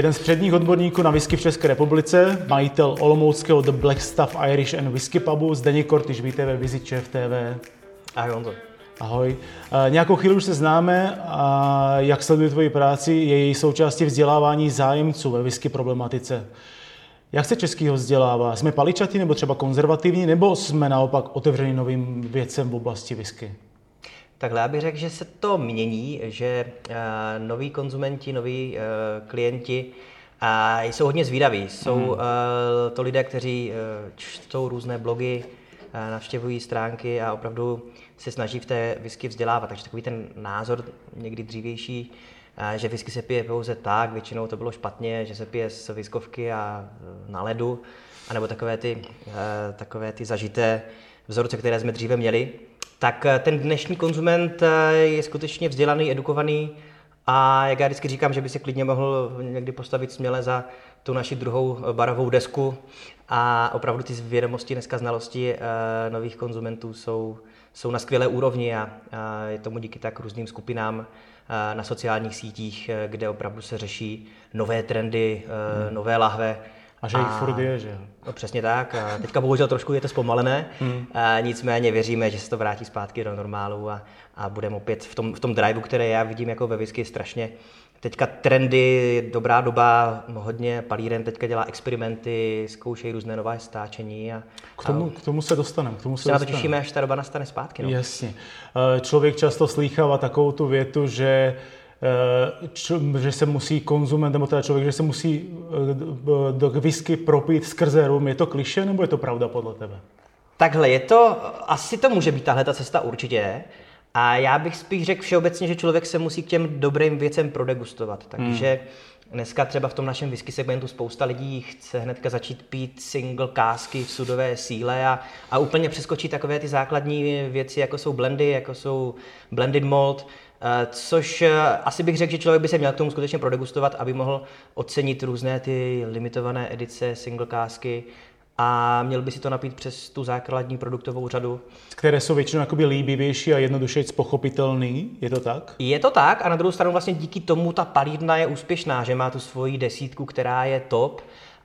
Jeden z předních odborníků na whisky v České republice, majitel olomouckého The Black Stuff Irish and Whisky Pubu, Zdeněk Kortyš, VTV, Vizit, ČFTV. Ahoj Honzo. Ahoj. Nějakou chvíli už se známe, a jak sleduje tvoji práci, je její součástí vzdělávání zájemců ve whisky problematice. Jak se českýho vzdělává? Jsme paličatí nebo třeba konzervativní, nebo jsme naopak otevřeni novým věcem v oblasti whisky? Takhle já bych řekl, že se to mění, že noví konzumenti, noví klienti jsou hodně zvídaví. Jsou to lidé, kteří čtou různé blogy, navštěvují stránky a opravdu se snaží v té whisky vzdělávat. Takže takový ten názor někdy dřívější, že whisky se pije pouze tak, většinou to bylo špatně, že se pije z whiskovky a na ledu, anebo takové ty zažité vzorce, které jsme dříve měli. Tak ten dnešní konzument je skutečně vzdělaný, edukovaný a jak já vždycky říkám, že by se klidně mohl někdy postavit směle za tu naši druhou barovou desku a opravdu ty vědomosti, dneska znalosti nových konzumentů jsou na skvělé úrovni a je tomu díky tak různým skupinám na sociálních sítích, kde opravdu se řeší nové trendy, nové lahve. A že jich furt je, že? No, přesně tak. Teďka bohužel trošku je to zpomalené, nicméně věříme, že se to vrátí zpátky do normálu a budeme opět v tom driveu, které já vidím jako ve whisky strašně. Teďka trendy, dobrá doba, hodně palíren teďka dělá experimenty, zkoušejí různé nová stáčení. K tomu se dostaneme. Se na to těšíme, až ta doba nastane zpátky. No? Jasně. Člověk často slýchává takovou tu větu, že se musí konzument, nebo teda člověk, že se musí do whisky propít skrze rum. Je to klišé, nebo je to pravda podle tebe? Takhle je to, asi to může být tahle ta cesta určitě. A já bych spíš řekl všeobecně, že člověk se musí k těm dobrým věcem prodegustovat. Takže dneska třeba v tom našem whisky segmentu spousta lidí chce hnedka začít pít single kásky v sudové síle a úplně přeskočí takové ty základní věci, jako jsou blendy, jako jsou blended malt, což asi bych řekl, že člověk by se měl k tomu skutečně prodegustovat, aby mohl ocenit různé ty limitované edice, single kásky, a měl by si to napít přes tu základní produktovou řadu. Které jsou většinou jakoby líbivější a jednodušeji pochopitelný, je to tak? Je to tak a na druhou stranu vlastně díky tomu ta palírna je úspěšná, že má tu svoji desítku, která je top.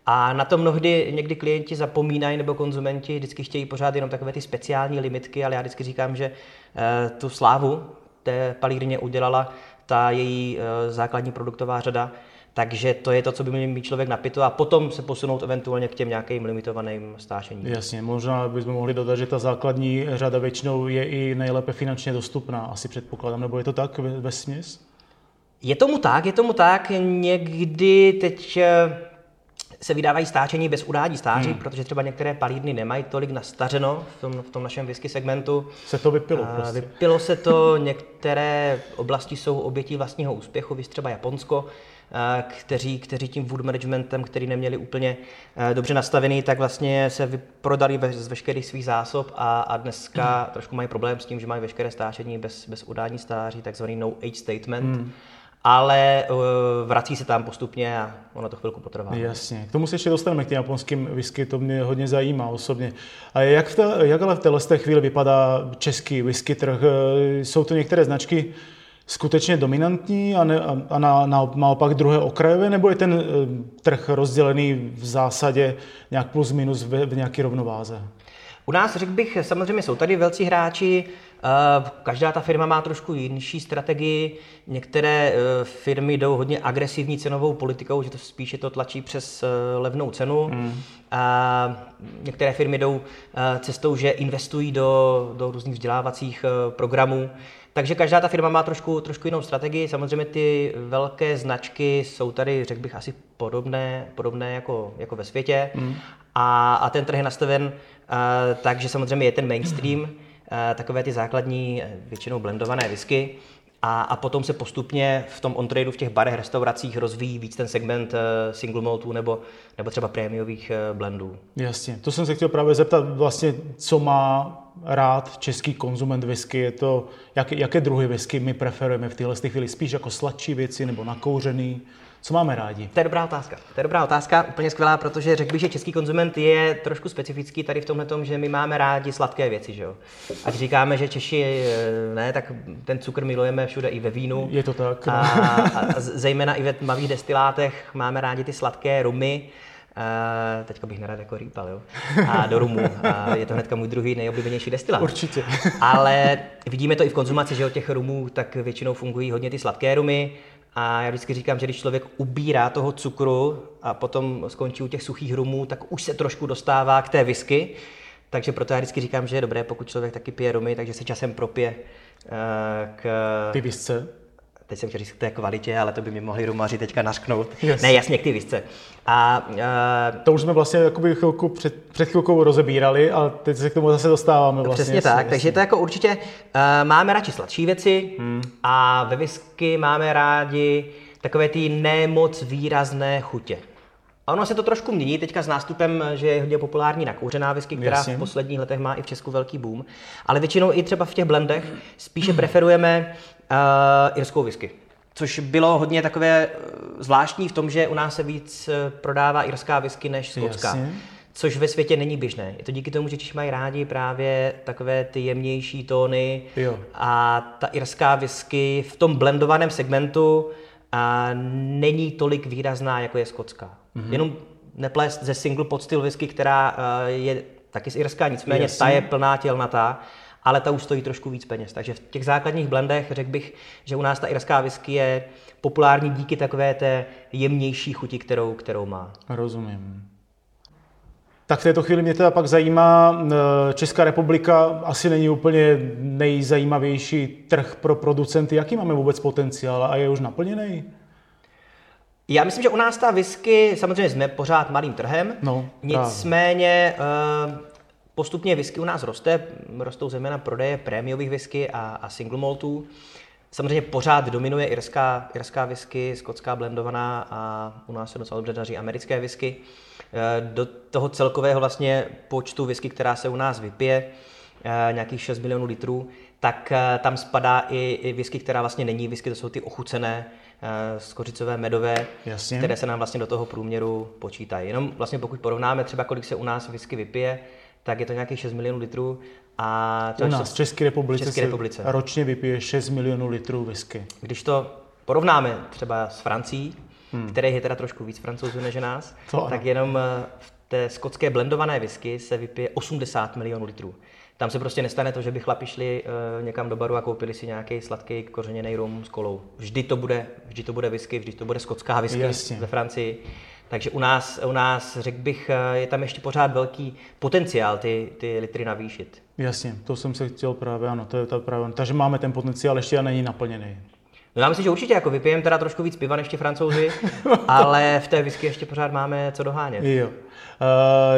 A na to mnohdy někdy klienti zapomínají nebo konzumenti vždycky chtějí pořád jenom takové ty speciální limitky, ale já vždycky říkám, že tu slávu té palírně udělala ta její základní produktová řada. Takže to je to, co by měl mít člověk napito a potom se posunout eventuálně k těm nějakým limitovaným stáčením. Jasně, možná bychom mohli dodat, že ta základní řada většinou je i nejlépe finančně dostupná, asi předpokládám, nebo je to tak vesměs? Je tomu tak. Někdy teď se vydávají stáčení bez udání stáří, protože třeba některé palírny nemají tolik nastařeno v tom našem whisky segmentu. Se to vypilo prostě. Vypilo se to, některé oblasti jsou obětí vlastního úspěchu, víš, třeba Japonsko, kteří tím wood managementem, který neměli úplně dobře nastavený, tak vlastně se vyprodali z veškerých svých zásob a dneska trošku mají problém s tím, že mají veškeré stáčení bez udání stáří, takzvaný no age statement. Ale vrací se tam postupně a ono to chvilku potrvá. Jasně. K tomu se ještě dostaneme, k těm japonským whisky, to mě hodně zajímá osobně. A jak ale v této chvíli vypadá český whisky trh? Jsou to některé značky skutečně dominantní a naopak druhé okrajové, nebo je ten trh rozdělený v zásadě nějak plus minus v nějaké rovnováze? U nás, řekl bych, samozřejmě jsou tady velcí hráči, každá ta firma má trošku jinší strategii, některé firmy jdou hodně agresivní cenovou politikou, že to spíše to tlačí přes levnou cenu. Některé firmy jdou cestou, že investují do různých vzdělávacích programů. Takže každá ta firma má trošku jinou strategii. Samozřejmě ty velké značky jsou tady, řekl bych, asi podobné jako ve světě. A ten trh je nastaven tak, že samozřejmě je ten mainstream, takové ty základní, většinou blendované whisky. A potom se postupně v tom on-tradu, v těch barech, restauracích rozvíjí víc ten segment single maltů nebo třeba prémiových blendů. Jasně, to jsem se chtěl právě zeptat vlastně, co má rád český konzument whisky, je to, jaké druhy whisky my preferujeme v téhle chvíli, spíš jako sladší věci nebo nakouřený, Co máme rádi? To je dobrá otázka. To je dobrá otázka, úplně skvělá, protože řekl bych, že český konzument je trošku specifický tady v tomhle tom, že my máme rádi sladké věci, že jo. A když říkáme, že Češi ne, tak ten cukr milujeme všude i ve vínu. Je to tak. A zejména i ve tmavých destilátech máme rádi ty sladké rumy. Teďka bych nerad jako rýpal, jo? A do rumu. Je to hnedka můj druhý nejoblíbenější destilát. Určitě. Ale vidíme to i v konzumaci, že od těch rumů tak většinou fungují hodně ty sladké rumy. A já vždycky říkám, že když člověk ubírá toho cukru a potom skončí u těch suchých rumů, tak už se trošku dostává k té whisky. Takže proto já vždycky říkám, že je dobré, pokud člověk taky pije rumy, takže se časem propije k... Ty whisce? Teď jsem chtěl říct k té kvalitě, ale to by mi mohli rumaři teďka nařknout. Yes. Ne, jasně, k ty whisce. To už jsme vlastně jakoby chvilku před chvilkou rozebírali, ale teď se k tomu zase dostáváme. Vlastně, přesně jasně, tak, jasně. Takže to jako určitě máme radši sladší věci a ve whisky máme rádi takové ty nemoc výrazné chutě. A ono se to trošku mění teďka s nástupem, že je hodně populární nakouřená whisky, která jasně. v posledních letech má i v Česku velký boom. Ale většinou i třeba v těch blendech spíše preferujeme irskou whisky, což bylo hodně takové zvláštní v tom, že u nás se víc prodává irská whisky než skotská, což ve světě není běžné. Je to díky tomu, že Češi mají rádi právě takové ty jemnější tóny a ta irská whisky v tom blendovaném segmentu není tolik výrazná, jako je skotská. Mm-hmm. Jenom neplést ze single podstyl whisky, která je taky z Irska, nicméně ta je plná tělnatá, ale ta už stojí trošku víc peněz. Takže v těch základních blendech řekl bych, že u nás ta irská whisky je populární díky takové té jemnější chuti, kterou má. Rozumím. Tak v této chvíli mě teda pak zajímá, Česká republika asi není úplně nejzajímavější trh pro producenty. Jaký máme vůbec potenciál a je už naplněný? Já myslím, že u nás ta whisky, samozřejmě jsme pořád malým trhem, nicméně postupně whisky u nás roste, rostou zejména prodeje prémiových whisky a single maltů. Samozřejmě pořád dominuje irská whisky, skotská blendovaná a u nás se docela dobře daří americké whisky. Do toho celkového vlastně počtu whisky, která se u nás vypije, nějakých 6 milionů litrů, tak tam spadá i whisky, která vlastně není whisky, to jsou ty ochucené, skořicové, medové, jasně. které se nám vlastně do toho průměru počítají. Jenom vlastně pokud porovnáme třeba, kolik se u nás whisky vypije, tak je to nějakých 6 milionů litrů. A to u nás v České republice se ročně vypije 6 milionů litrů whisky. Když to porovnáme třeba s Francií, které je teda trošku víc Francouzů než nás, tak jenom v té skotské blendované whisky se vypije 80 milionů litrů. Tam se prostě nestane to, že by chlapi šli někam do baru a koupili si nějaký sladký kořeněný rum s kolou. Vždy to bude whisky, vždy to bude skotská whisky ve Francii. Takže u nás, řekl bych, je tam ještě pořád velký potenciál ty litry navýšit. Jasně, to jsem se chtěl právě, ano, to je to právě. Takže máme ten potenciál, ještě není naplněný. No já myslím, že určitě jako vypijeme teda trošku víc piva než ti Francouzi, ale v té whisky ještě pořád máme co dohánět. Jo.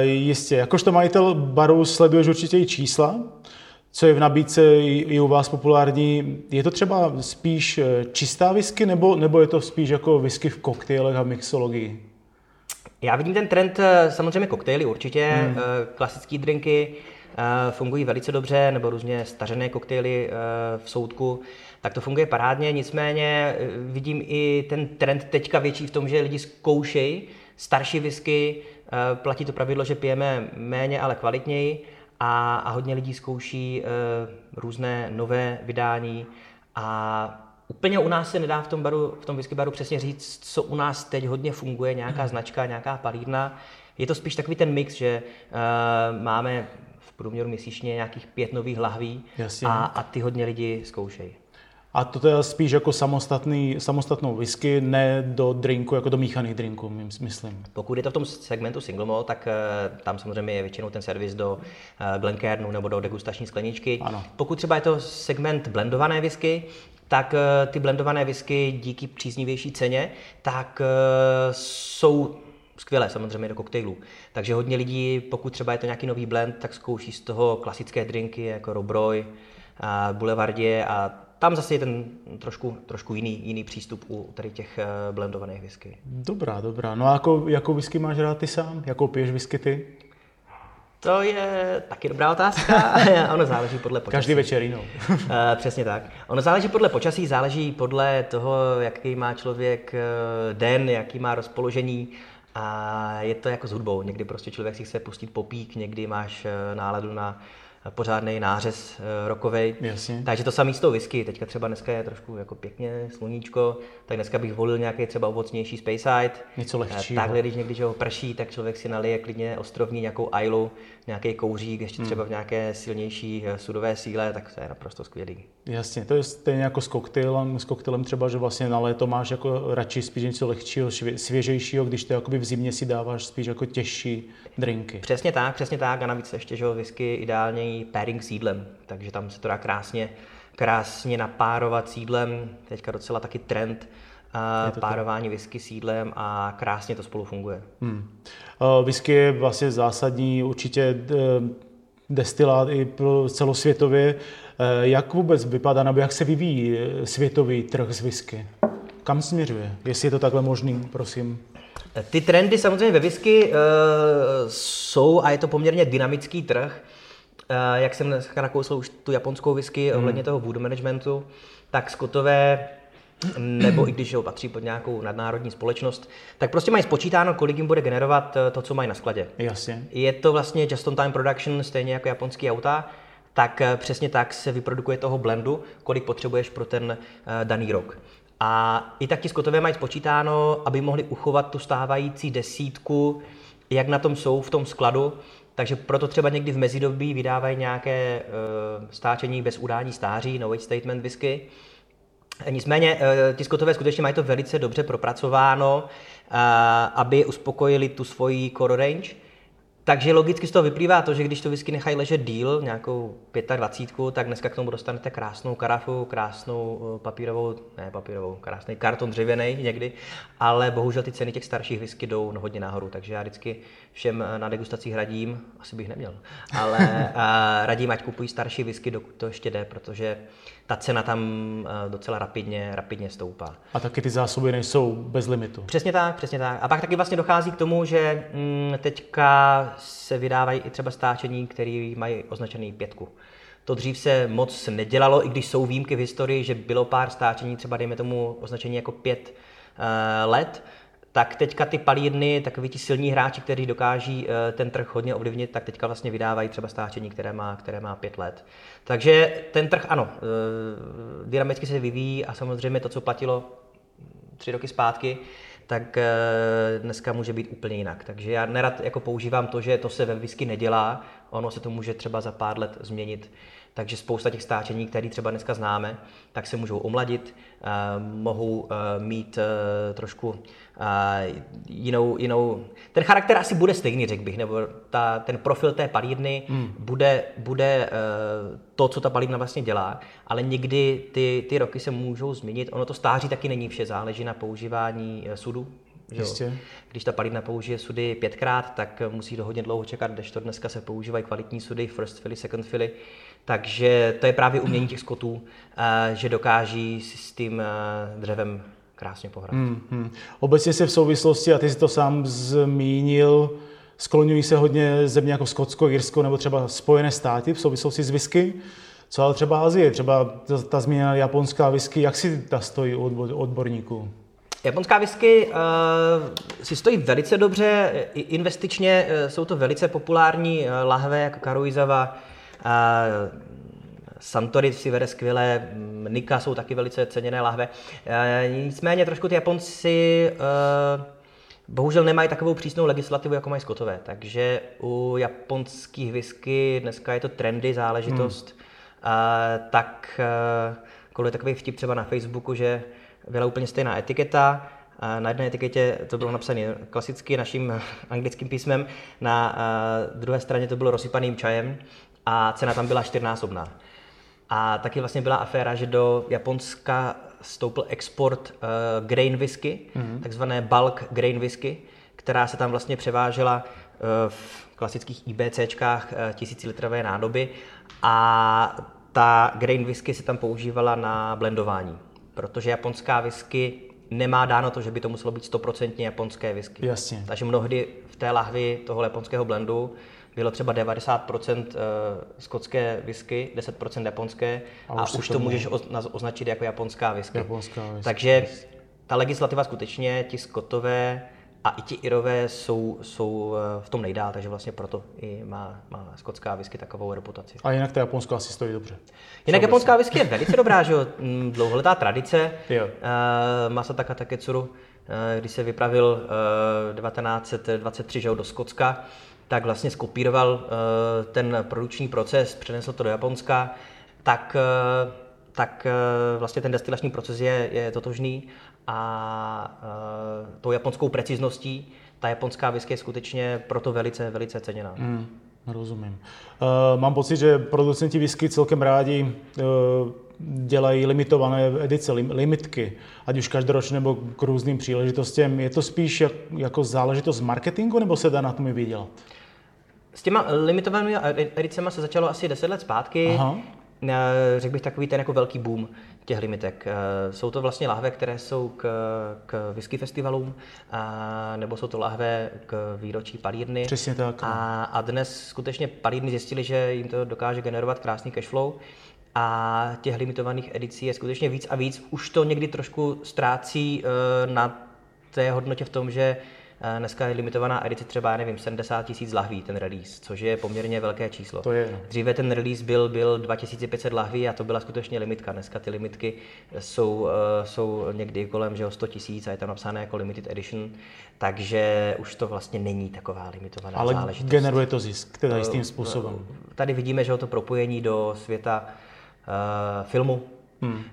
Jistě, jakožto majitel baru sleduješ určitě i čísla, co je v nabídce i u vás populární. Je to třeba spíš čistá whisky nebo je to spíš jako whisky v koktejlech a mixologii? Já vidím ten trend, samozřejmě koktejly určitě, klasické drinky fungují velice dobře, nebo různě stařené koktejly v soudku, tak to funguje parádně, nicméně vidím i ten trend teďka větší v tom, že lidi zkoušejí starší whisky, platí to pravidlo, že pijeme méně, ale kvalitněji a hodně lidí zkouší různé nové vydání a úplně u nás se nedá v tom whisky baru přesně říct, co u nás teď hodně funguje, nějaká značka, nějaká palírna. Je to spíš takový ten mix, že máme v průměru měsíčně nějakých 5 nových lahví a ty hodně lidi zkoušejí. A to je spíš jako samostatnou whisky, ne do drinku, jako do míchaných drinků, myslím. Pokud je to v tom segmentu single malt, tak tam samozřejmě je většinou ten servis do blenkérnu nebo do degustační skleničky. Ano. Pokud třeba je to segment blendované whisky, tak ty blendované whisky díky příznivější ceně, tak jsou skvělé samozřejmě do koktejlů. Takže hodně lidí, pokud třeba je to nějaký nový blend, tak zkouší z toho klasické drinky jako Robroy, Boulevardier a tam zase je ten trošku jiný přístup u tady těch blendovaných whisky. Dobrá. No a jakou whisky máš rád ty sám? Jakou piješ whisky ty? To je taky dobrá otázka. Ono záleží podle počasí. Každý večer jinou. Přesně tak. Ono záleží podle počasí, záleží podle toho, jaký má člověk den, jaký má rozpoložení. A je to jako s hudbou. Někdy prostě člověk si chce pustit popík, někdy máš náladu na pořádnej nářez rockovej. Jasně. Takže to samý s tou whisky. Teďka třeba dneska je trošku jako pěkně sluníčko, tak dneska bych volil nějaký třeba ovocnější Speyside. Něco lehčího. Takhle, když někdy ho prší, tak člověk si nalije klidně ostrovní nějakou Islu, nějaký kouřík, ještě třeba v nějaké silnější sudové síle, tak to je naprosto skvělý. Jasně, to je stejně jako s koktejlem třeba, že vlastně na léto máš jako radši spíš něco lehčího, svěžejšího, když to jakoby v zimě si dáváš spíš jako těžší drinky. Přesně tak a navíc ještě, že whisky ideálně pairing s jídlem, takže tam se to dá krásně napárovat s jídlem, teďka docela taky trend párování whisky s jídlem a krásně to spolu funguje. Whisky je vlastně zásadní určitě destilát i pro celosvětově. Jak vůbec vypadá nebo jak se vyvíjí světový trh s whisky? Kam směřuje? Jestli je to takhle možný, prosím. Ty trendy samozřejmě ve whisky jsou a je to poměrně dynamický trh. Jak jsem nakousl už tu japonskou whisky ohledně toho voodoo managementu, tak Skotové, nebo i když ho patří pod nějakou nadnárodní společnost, tak prostě mají spočítáno, kolik jim bude generovat to, co mají na skladě. Jasně. Je to vlastně just in time production, stejně jako japonský auta, tak přesně tak se vyprodukuje toho blendu, kolik potřebuješ pro ten daný rok. A i tak ti Skotové mají spočítáno, aby mohli uchovat tu stávající desítku, jak na tom jsou v tom skladu. Takže proto třeba někdy v mezidobí vydávají nějaké stáčení bez udání stáří, no age statement whisky. Nicméně ti Skotové skutečně mají to velice dobře propracováno, aby uspokojili tu svoji core range. Takže logicky z toho vyplývá to, že když to whisky nechají ležet díl, nějakou 25, tak dneska k tomu dostanete krásnou karafu, krásnou krásný karton dřevěný někdy, ale bohužel ty ceny těch starších whisky jdou hodně nahoru, takže já vždycky všem na degustacích radím, asi bych neměl, ale radím, ať kupují starší whisky, dokud to ještě jde, protože ta cena tam docela rapidně stoupá. A taky ty zásoby nejsou bez limitu. Přesně tak. A pak taky vlastně dochází k tomu, že teďka se vydávají i třeba stáčení, které mají označený 5. To dřív se moc nedělalo, i když jsou výjimky v historii, že bylo pár stáčení, třeba dejme tomu označení jako 5 let, tak teďka ty palírny, takoví ti silní hráči, kteří dokáží ten trh hodně ovlivnit, tak teďka vlastně vydávají třeba stáčení, které má 5 let. Takže ten trh, ano, dynamicky se vyvíjí a samozřejmě to, co platilo 3 roky zpátky, tak dneska může být úplně jinak. Takže já nerad jako používám to, že to se ve whisky nedělá, ono se to může třeba za pár let změnit. Takže spousta těch stáčení, které třeba dneska známe, tak se můžou omladit, mohou mít trošku jinou... Ten charakter asi bude stejný, řekl bych, nebo ten profil té palírny bude to, co ta palírna vlastně dělá, ale někdy ty roky se můžou změnit. Ono to stáří taky není vše, záleží na používání sudu. Když ta palírna použije sudy 5x, tak musí hodně dlouho čekat, když to dneska se používají kvalitní sudy, first filly, second filly. Takže to je právě umění těch Skotů, že dokáží si s tím dřevem krásně pohrát. Obecně se v souvislosti, a ty jsi to sám zmínil, skloňují se hodně země jako Skotsko, Irsko nebo třeba Spojené státy v souvislosti s whisky. Co ale třeba Asie, třeba ta zmíněná japonská whisky, jak si ta stojí u odborníků? Japonská whisky si stojí velice dobře, investičně jsou to velice populární lahve jako Karuizawa, Santory si vede skvěle, Nikka jsou taky velice ceněné lahve. Nicméně trošku ty Japonci bohužel nemají takovou přísnou legislativu, jako mají Skotové, takže u japonských whisky dneska je to trendy záležitost, tak kvůli takový vtip třeba na Facebooku, že byla úplně stejná etiketa. Na jedné etiketě to bylo napsané klasicky naším anglickým písmem, na druhé straně to bylo rozsypaným čajem a cena tam byla 4násobná. A taky vlastně byla aféra, že do Japonska stoupl export grain whisky, takzvané bulk grain whisky, která se tam vlastně převážela v klasických IBCčkách 1000litrové nádoby a ta grain whisky se tam používala na blendování. Protože japonská whisky nemá dáno to, že by to muselo být 100% japonské whisky. Jasně. Takže mnohdy v té lahvi toho japonského blendu bylo třeba 90% skotské whisky, 10% japonské a už to můžeš označit jako japonská whisky. Takže ta legislativa skutečně, ti Skotové a i ti Irové jsou v tom nejdál, takže vlastně proto i má skotská whisky takovou reputaci. A jinak ta japonská asi stojí dobře. Jinak japonská whisky je velice dobrá, že jo, dlouholetá tradice. Masataka Takezuru, když se vypravil 1923 do Skotska, tak vlastně skopíroval ten produkční proces, přenesl to do Japonska, tak vlastně ten destilační proces je totožný a tou japonskou precizností ta japonská whisky je skutečně proto velice, velice ceněná. Rozumím. Mám pocit, že producenti whisky celkem rádi dělají limitované edice, limitky, ať už každoročně nebo k různým příležitostem. Je to spíš jako záležitost marketingu, nebo se dá na tom i vydělat? S těma limitovanými edicema se začalo asi 10 let zpátky. Aha. Řekl bych takový ten jako velký boom těch limitek. Jsou to vlastně lahve, které jsou k whisky festivalům, nebo jsou to lahve k výročí palírny. Přesně tak. A dnes skutečně palírny zjistili, že jim to dokáže generovat krásný cashflow. A těch limitovaných edicí je skutečně víc a víc. Už to někdy trošku ztrácí na té hodnotě v tom, že dneska je limitovaná edice třeba, já nevím, 70 000 lahví ten release, což je poměrně velké číslo. To je. Dříve ten release byl 2500 lahví a to byla skutečně limitka. Dneska ty limitky jsou někdy kolem, že 100 000 a je tam napsané jako limited edition, takže už to vlastně není taková limitovaná záležitost. Ale generuje to zisk, teda jistým způsobem. Tady vidíme, že to propojení do světa filmu,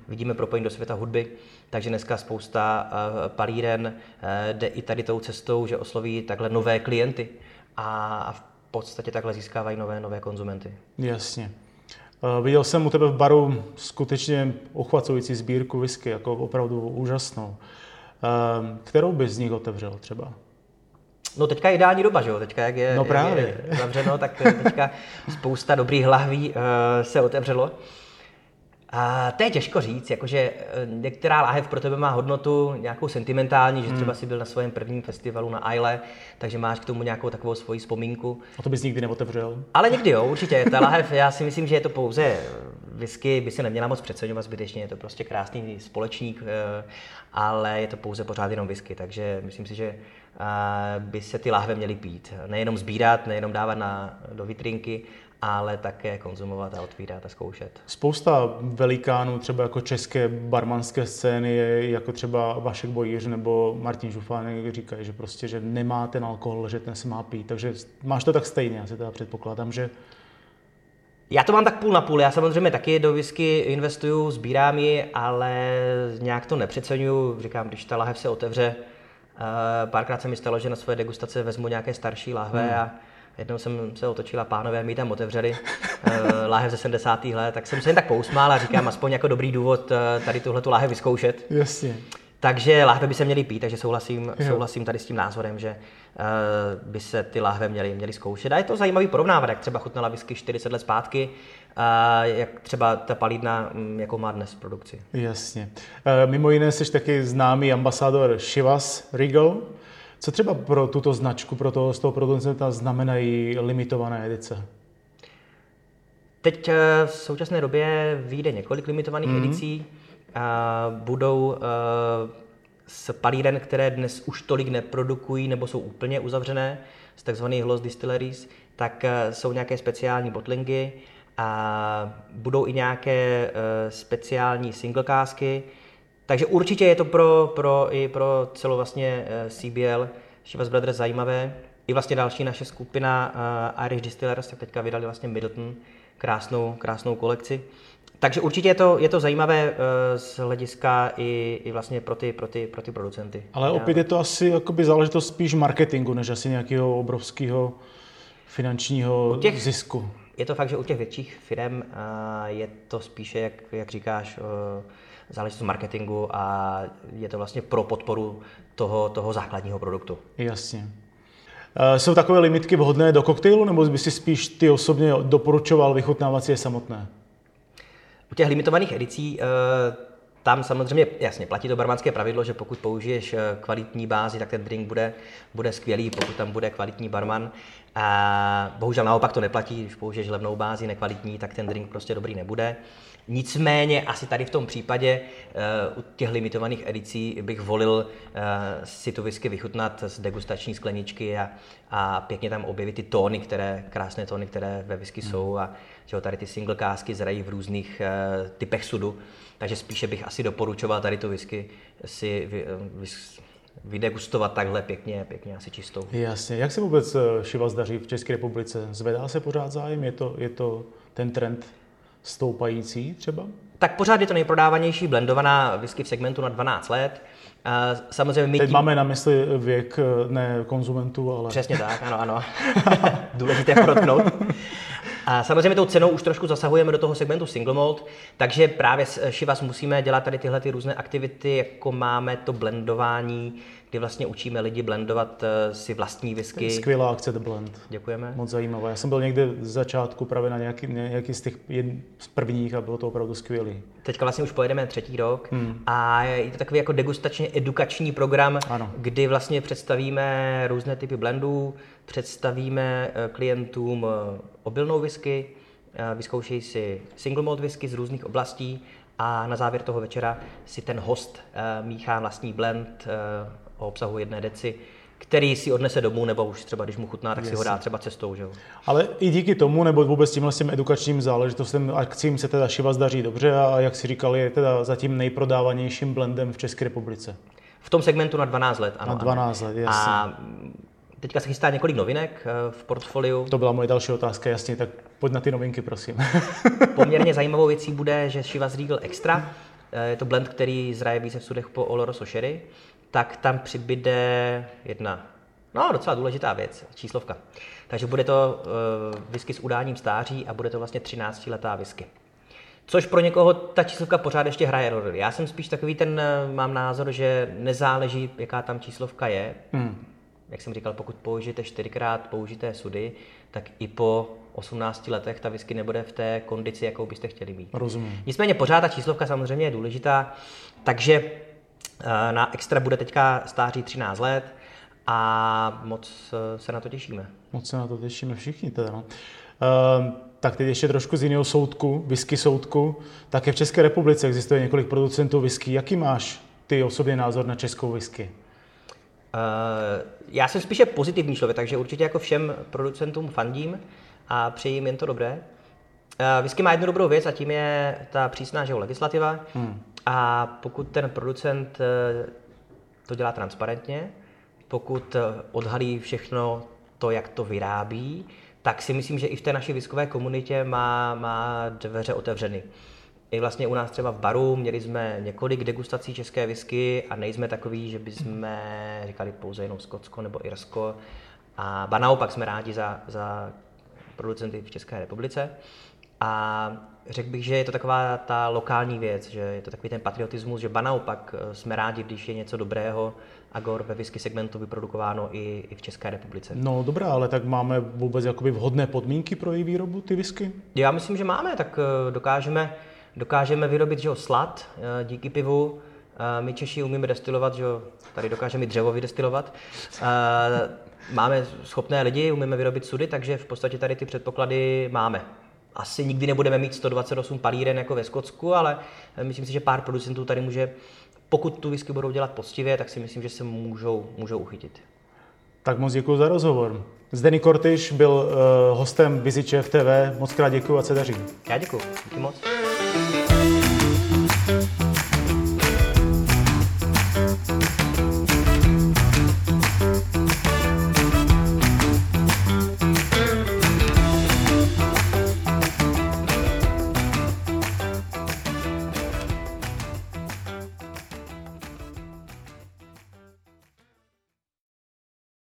vidíme propojení do světa hudby, takže dneska spousta palíren jde i tady tou cestou, že osloví takhle nové klienty a v podstatě takhle získávají nové konzumenty. Jasně. Viděl jsem u tebe v baru skutečně uchvacující sbírku whisky, jako opravdu úžasnou. Kterou bys z nich otevřel třeba? No teďka je ideální doba, že jo? Teďka jak je zavřeno, tak teďka spousta dobrých lahví se otevřelo. A to je těžko říct, jakože některá láhev pro tebe má hodnotu nějakou sentimentální, že třeba si byl na svém prvním festivalu na Islay, takže máš k tomu nějakou takovou svoji vzpomínku. A to bys nikdy neotevřel? Ale nikdy jo, určitě. Ta láhev, já si myslím, že je to pouze whisky, by se neměla moc přeceňovat zbytečně, je to prostě krásný společník, ale je to pouze pořád jenom whisky, takže myslím si, že by se ty láhve měly pít. Nejenom sbírat, nejenom dávat do vitrinky, ale také konzumovat a otvírat a zkoušet. Spousta velikánů třeba jako české barmanské scény, jako třeba Vašek Bojíř nebo Martin Žufánek, říkají, že prostě že nemá ten alkohol, že ten se má pít. Takže máš to tak stejně, já si teda předpokládám, že... Já to mám tak půl na půl. Já samozřejmě taky do whisky investuju, sbírám ji, ale nějak to nepřeceňuju. Říkám, když ta lahev se otevře, párkrát se mi stalo, že na své degustace vezmu nějaké starší lahve a jednou jsem se otočila, pánové mi tam otevřeli láhev ze 70. let, tak jsem se jen tak pousmál a říkám, aspoň jako dobrý důvod tady tuhletu láhev vyzkoušet. Jasně. Takže láhve by se měly pít, takže souhlasím tady s tím názorem, že by se ty láhve měly zkoušet. A je to zajímavý porovnávat, jak třeba chutnala whisky 40 let zpátky, jak třeba ta palídna, jakou má dnes produkci. Jasně. Mimo jiné jsi taky známý ambasádor Chivas Regal. Co třeba pro tuto značku, z toho producenta znamenají limitované edice? Teď v současné době vyjde několik limitovaných edicí. Budou z palíren, které dnes už tolik neprodukují nebo jsou úplně uzavřené, z takzvaných lost distilleries, tak jsou nějaké speciální bottlingy a budou i nějaké speciální single casky. Takže určitě je to pro celou vlastně CBL Chivas Brothers zajímavé. I vlastně další naše skupina Irish Distillers, tak teďka vydali vlastně Middleton, krásnou kolekci. Takže určitě je to zajímavé z hlediska i vlastně pro ty producenty. Ale opět je to asi jakoby záležitost spíš marketingu, než asi nějakého obrovského finančního zisku. Je to fakt, že u těch větších firm je to spíše, jak říkáš, záležitost marketingu a je to vlastně pro podporu toho základního produktu. Jasně. Jsou takové limitky vhodné do koktejlu, nebo by si spíš ty osobně doporučoval vychutnávat si je samotné? U těch limitovaných edicí tam samozřejmě jasně platí to barmanské pravidlo, že pokud použiješ kvalitní bázi, tak ten drink bude skvělý, pokud tam bude kvalitní barman. A bohužel naopak to neplatí, když použiješ levnou bázi, nekvalitní, tak ten drink prostě dobrý nebude. Nicméně asi tady v tom případě u těch limitovaných edicí bych volil si tu whisky vychutnat z degustační skleničky a pěkně tam objevit ty tóny, krásné tóny, které ve whisky jsou, a že tady ty single kásky zrají v různých typech sudu, takže spíše bych asi doporučoval tady tu whisky si vydegustovat takhle pěkně asi čistou. Jasně. Jak se vůbec Chivas daří v České republice? Zvedá se pořád zájem? Je to ten trend stoupající třeba? Tak pořád je to nejprodávanější blendovaná whisky v segmentu na 12 let. Samozřejmě my teď máme na mysli věk ne konzumentů, ale... Přesně tak, ano. Důležité podotknout. A samozřejmě tou cenou už trošku zasahujeme do toho segmentu single malt, takže právě s Chivas musíme dělat tady tyhle ty různé aktivity, jako máme to blendování, kdy vlastně učíme lidi blendovat si vlastní whisky. Skvělá akce The Blend. Děkujeme. Moc zajímavé. Já jsem byl někde z začátku právě na nějaký z těch prvních a bylo to opravdu skvělý. Teďka vlastně už pojedeme třetí rok a je to takový jako degustačně edukační program, ano, kdy vlastně představíme různé typy blendů, představíme klientům obilnou whisky, vyzkoušejí si single malt whisky z různých oblastí a na závěr toho večera si ten host míchá vlastní blend o obsahu 1 deci, který si odnese domů, nebo už třeba, když mu chutná, tak si ho dá třeba cestou, že jo. Ale i díky tomu, nebo vůbec tímhle s tím edukačním záležitostem, akcím se teda Chivas daří dobře a jak si říkal, je teda zatím nejprodávanějším blendem v České republice. V tom segmentu na 12 let, ano. Na 12 let, jasně. A teďka se chystá několik novinek v portfoliu. To byla moje další otázka, jasně, tak pojď na ty novinky, prosím. Poměrně zajímavou věcí bude, že Chivas Regal Extra, je to blend, který zraje více v sudech po Oloroso Sherry, tak tam přibyde docela důležitá věc, číslovka. Takže bude to whisky s udáním stáří a bude to vlastně 13letá whisky. Což pro někoho ta číslovka pořád ještě hraje roli. Já jsem spíš takový ten, mám názor, že nezáleží, jaká tam číslovka je. Jak jsem říkal, pokud použijete 4x použité sudy, tak i po 18 letech ta whisky nebude v té kondici, jakou byste chtěli mít. Rozumím. Nicméně pořád ta číslovka samozřejmě je důležitá, takže na Extra bude teďka stáří 13 let a moc se na to těšíme. Moc se na to těšíme všichni teda. Tak teď ještě trošku z jiného soudku, whisky soudku. Také v České republice existuje několik producentů whisky. Jaký máš ty osobně názor na českou whisky? Já jsem spíše pozitivní člověk, takže určitě jako všem producentům fandím a přeji jim jen to dobré. Whisky má jednu dobrou věc a tím je ta přísná legislativa. A pokud ten producent to dělá transparentně, pokud odhalí všechno to, jak to vyrábí, tak si myslím, že i v té naší viskové komunitě má dveře otevřeny. I vlastně u nás třeba v baru měli jsme několik degustací české whisky a nejsme takový, že bychom říkali pouze jenom Skotsko nebo Irsko. A naopak jsme rádi za producenty v České republice. A řekl bych, že je to taková ta lokální věc, že je to takový ten patriotismus, že naopak jsme rádi, když je něco dobrého agor ve whisky segmentu vyprodukováno i v České republice. No dobrá, ale tak máme vůbec jakoby vhodné podmínky pro její výrobu, ty whisky? Já myslím, že máme, tak dokážeme vyrobit, že slad díky pivu. My Češi umíme destilovat, že tady dokážeme dřevo vydestilovat. Máme schopné lidi, umíme vyrobit sudy, takže v podstatě tady ty předpoklady máme. Asi nikdy nebudeme mít 128 palíren jako ve Skotsku, ale myslím si, že pár producentů tady může, pokud tu whisky budou dělat poctivě, tak si myslím, že se můžou uchytit. Tak moc děkuji za rozhovor. Zdeněk Kortyš byl hostem Vizit ČFTV. Moc krát děkuji a se daří. Já děkuji. Díky moc.